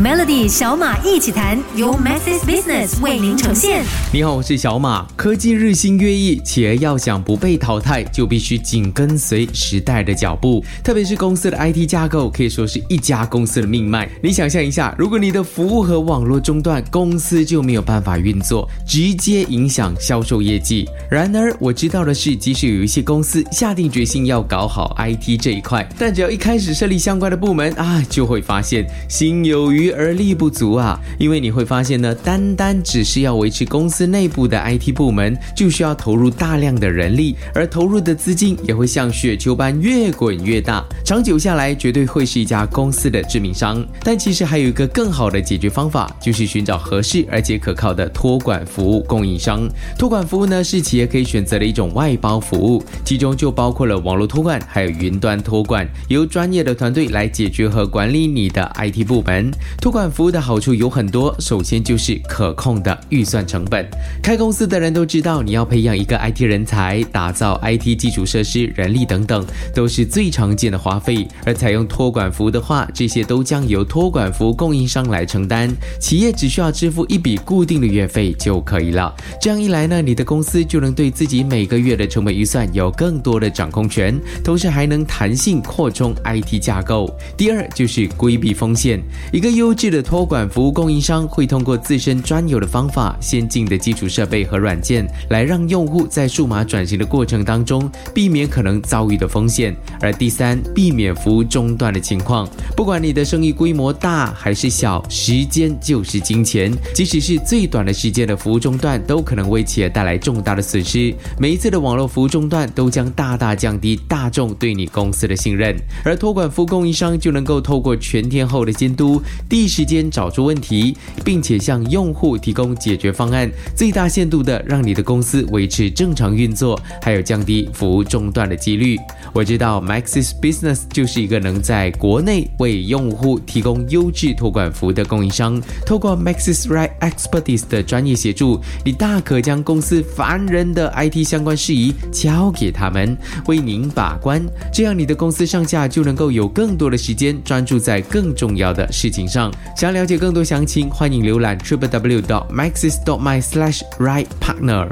MELODY 小马一起谈，由 Maxis Business 为您呈现。你好，我是小马。科技日新月异，企业要想不被淘汰，就必须紧跟随时代的脚步。特别是公司的 IT 架构，可以说是一家公司的命脉。你想象一下，如果你的服务和网络中断，公司就没有办法运作，直接影响销售业绩。然而，我知道的是，即使有一些公司下定决心要搞好 IT 这一块，但只要一开始设立相关的部门啊，就会发现心有余而力不足啊，因为你会发现呢，单单只是要维持公司内部的 IT 部门，就需要投入大量的人力，而投入的资金也会像雪球般越滚越大，长久下来绝对会是一家公司的致命伤。但其实还有一个更好的解决方法，就是寻找合适而且可靠的托管服务供应商。托管服务呢，是企业可以选择的一种外包服务，其中就包括了网络托管还有云端托管，由专业的团队来解决和管理你的 IT 部门。托管服务的好处有很多，首先就是可控的预算成本。开公司的人都知道，你要培养一个 IT 人才，打造 IT 基础设施、人力等等，都是最常见的花费。而采用托管服务的话，这些都将由托管服务供应商来承担，企业只需要支付一笔固定的月费就可以了。这样一来呢，你的公司就能对自己每个月的成本预算有更多的掌控权，同时还能弹性扩充 IT 架构。第二就是规避风险，一个优质的托管服务供应商会通过自身专有的方法、先进的基础设备和软件，来让用户在数码转型的过程当中避免可能遭遇的风险。而第三，避免服务中断的情况。不管你的生意规模大还是小，时间就是金钱，即使是最短的时间的服务中断，都可能为企业带来重大的损失。每一次的网络服务中断都将大大降低大众对你公司的信任，而托管服务供应商就能够透过全天候的监督，第一时间找出问题，并且向用户提供解决方案，最大限度的让你的公司维持正常运作，还有降低服务中断的几率。我知道 Maxis Business 就是一个能在国内为用户提供优质托管服务的供应商。透过 Maxis Right Expertise 的专业协助，你大可将公司烦人的 IT 相关事宜交给他们，为您把关，这样你的公司上下就能够有更多的时间专注在更重要的事情上。想了解更多详情，欢迎浏览 www.maxis.my/rightpartner。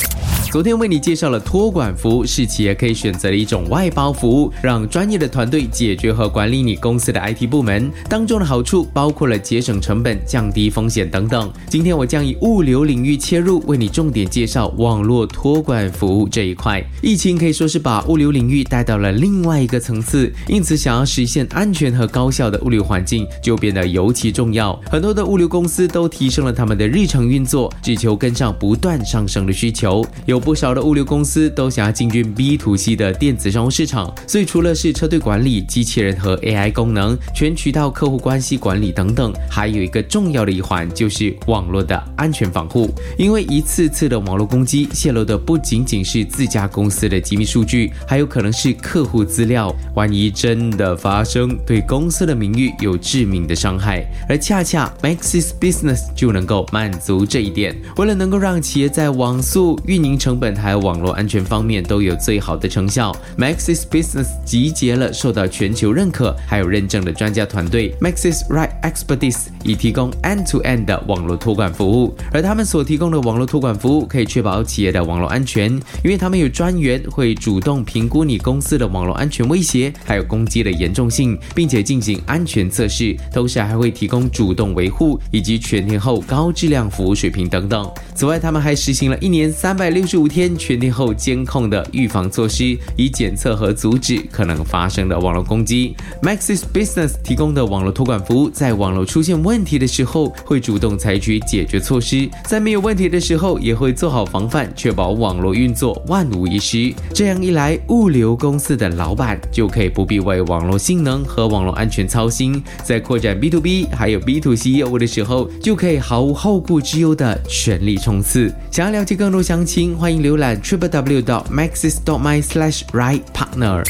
昨天为你介绍了托管服务是企业可以选择的一种外包服务，让专业的团队解决和管理你公司的 IT 部门，当中的好处包括了节省成本、降低风险等等。今天我将以物流领域切入，为你重点介绍网络托管服务这一块。疫情可以说是把物流领域带到了另外一个层次，因此想要实现安全和高效的物流环境就变得尤其重要。很多的物流公司都提升了他们的日常运作，只求跟上不断上升的需求。有不少的物流公司都想要进军 B2C 的电子商务市场，所以除了是车队管理、机器人和 AI 功能、全渠道客户关系管理等等，还有一个重要的一环就是网络的安全防护。因为一次次的网络攻击泄露的不仅仅是自家公司的机密数据，还有可能是客户资料，万一真的发生，对公司的名誉有致命的伤害。而恰恰 Maxis Business 就能够满足这一点。为了能够让企业在网速、运营成本还有网络安全方面都有最好的成效， Maxis Business 集结了受到全球认可还有认证的专家团队 Maxis Right Expertise， 以提供 end-to-end 的网络托管服务。而他们所提供的网络托管服务可以确保企业的网络安全，因为他们有专员会主动评估你公司的网络安全威胁还有攻击的严重性，并且进行安全测试，同时还会提供主动维护以及全天候高质量服务水平等等。此外，他们还实行了一年365天全天候监控的预防措施，以检测和阻止可能发生的网络攻击。Maxis Business 提供的网络托管服务，在网络出现问题的时候会主动采取解决措施，在没有问题的时候也会做好防范，确保网络运作万无一失。这样一来，物流公司的老板就可以不必为网络性能和网络安全操心，在扩展 B2B 还有 B2C 业务的时候，就可以毫无后顾之忧的全力冲刺。想要了解更多详情，欢迎浏览 www.maxis.my/rightpartner。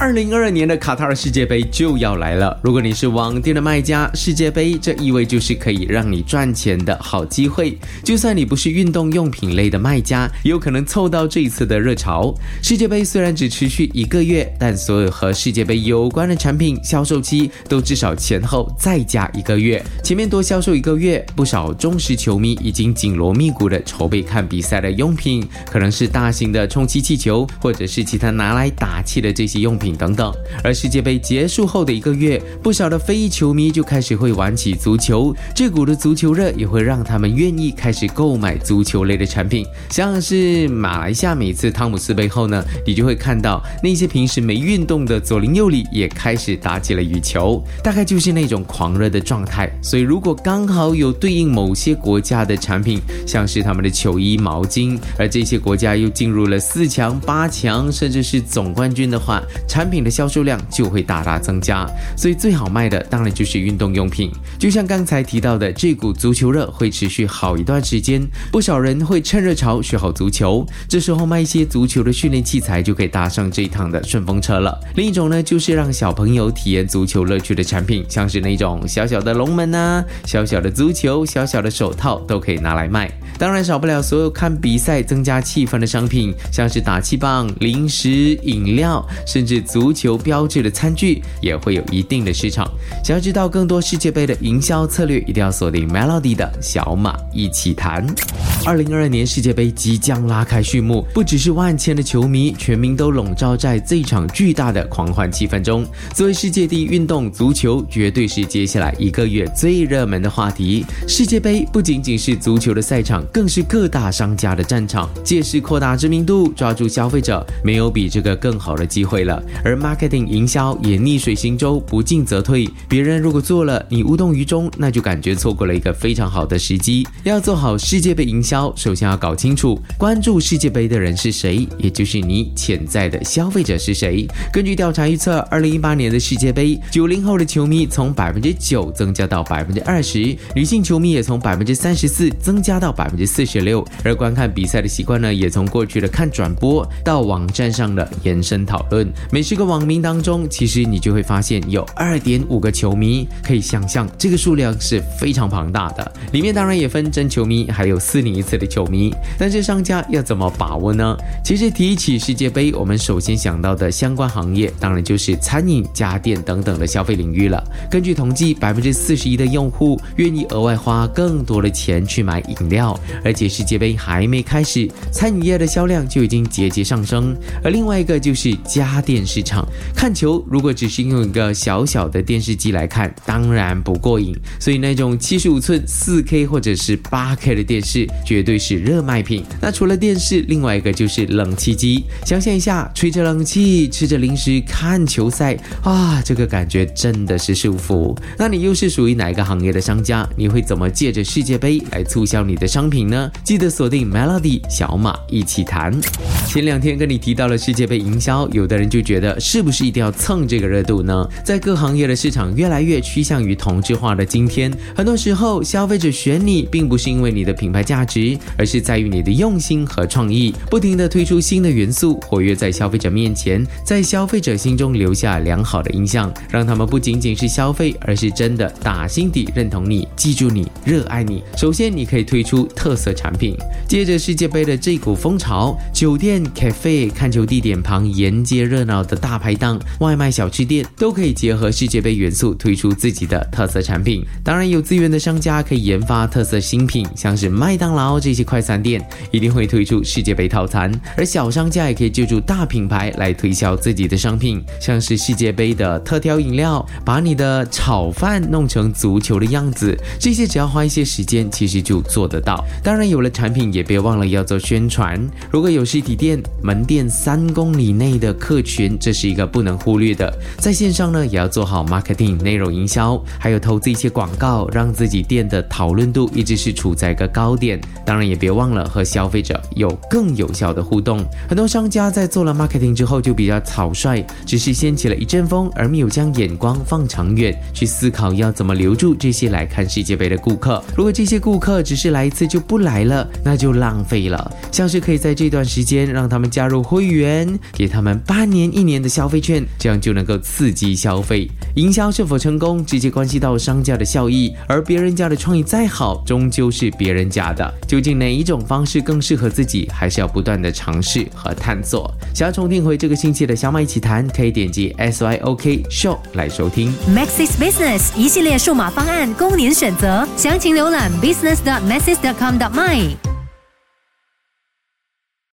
2022年的卡塔尔世界杯就要来了，如果你是网店的卖家，世界杯这意味就是可以让你赚钱的好机会。就算你不是运动用品类的卖家，也有可能凑到这一次的热潮。世界杯虽然只持续1个月，但所有和世界杯有关的产品销售期都至少前后再加1个月，前面多销售1个月，不少忠实球迷已经紧锣密鼓的筹备看比赛的用品，可能是大型的充气气球，或者是其他拿来打气的这些用品等等。而世界杯结束后的1个月，不少的非裔球迷就开始会玩起足球，这股的足球热也会让他们愿意开始购买足球类的产品。像是马来西亚每次汤姆斯杯后呢，你就会看到那些平时没运动的左邻右里也开始打起了羽球，大概就是那种狂热的状态。所以如果刚好有对应某些国家的产品，像是他们的球衣、毛巾，而这些国家又进入了4强、8强甚至是总冠军的话，产品的销售量就会大大增加。所以最好卖的当然就是运动用品，就像刚才提到的，这股足球热会持续好一段时间，不少人会趁热潮学好足球，这时候卖一些足球的训练器材就可以搭上这一趟的顺风车了。另一种呢，就是让小朋友体验足球乐趣的产品，像是那种小小的龙门啊、小小的足球、小小的手套都可以拿来卖。当然少不了所有看比赛增加气氛的商品，像是打气棒、零食、饮料，甚至足球标志的餐具也会有一定的市场。想要知道更多世界杯的营销策略，一定要锁定 MELODY 的小马一起谈。2022年世界杯即将拉开序幕，不只是万千的球迷，全民都笼罩在这场巨大的狂欢气氛中。作为世界第一运动，足球绝对是接下来1个月最热门的话题。世界杯不仅仅是足球的赛场，更是各大商家的战场，借势扩大知名度，抓住消费者，没有比这个更好的机会了。而 marketing 营销也逆水行舟，不进则退，别人如果做了，你无动于衷，那就感觉错过了一个非常好的时机。要做好世界杯营销，首先要搞清楚关注世界杯的人是谁，也就是你潜在的消费者是谁。根据调查预测，2018年的世界杯，90后的球迷从 9% 增加到 20%， 女性球迷也从 34% 增加到 46%， 而观看比赛的习惯呢，也从过去的看转播到网站上的延伸讨论。每10个网民当中，其实你就会发现有 2.5 个球迷，可以想象这个数量是非常庞大的。里面当然也分真球迷还有4年一次的球迷，但是商家要怎么把握呢？其实提起世界杯，我们首先想到的相关行业当然就是餐饮、家电等等的消费领域了。根据统计， 41% 的用户愿意额外花更多的钱去买饮料，而且世界杯还没开始，餐饮业的销量就已经节节上升。而另外一个就是家电市场，看球如果只是用一个小小的电视机来看，当然不过瘾，所以那种75寸、4K 或者是8K 的电视绝对是热卖品。那除了电视，另外一个就是冷气机，想象一下，吹着冷气，吃着零食，看球赛啊，这个感觉真的是舒服。那你又是属于哪一个行业的商家？你会怎么借着世界杯来促销你的商品呢？记得锁定 MELODY 小马一起谈。前2天跟你提到了世界杯营销，有的人就觉得是不是一定要蹭这个热度呢？在各行业的市场越来越趋向于同质化的今天，很多时候消费者选你并不是因为你的品牌价值，而是在于你的用心和创意，不停地推出新的元素，活跃在消费者面前，在消费者心中留下良好的印象，让他们不仅仅是消费，而是真的打心底认同你、记住你、热爱你。首先你可以推出特色产品，接着世界杯的这股风潮，酒店、cafe、 看球地点旁沿街热闹的大排档、外卖小吃店都可以结合世界杯元素推出自己的特色产品。当然有资源的商家可以研发特色新品，像是麦当劳这些快餐店一定会推出世界杯套餐，而小商家也可以借助大品牌来推销自己的商品，像是世界杯的特调饮料，把你的炒饭弄成足球的样子，这些只要花一些时间其实就做得到。当然有了产品，也别忘了要做宣传，如果有实体店，门店3公里内的客群，这是一个不能忽略的。在线上呢，也要做好 marketing 内容营销，还有投资一些广告，让自己店的讨论度一直是处在一个高点。当然也别忘了和消费者有更有效的互动。很多商家在做了 marketing 之后就比较草率，只是掀起了一阵风，而没有将眼光放长远，去思考要怎么留住这些来看世界杯的顾客。如果这些顾客只是来一次就不来了，那就浪费了。像是可以在这段时间让他们加入会员，给他们8年1年的消费券，这样就能够刺激消费。营销是否成功直接关系到商家的效益，而别人家的创意再好，终究是别人家的，究竟哪一种方式更适合自己，还是要不断的尝试和探索。想要重听回这个星期的小马一起谈，可以点击 SYOK SHOW 来收听。 Maxis Business 一系列数码方案供您选择，详情浏览 business.maxis.com.my。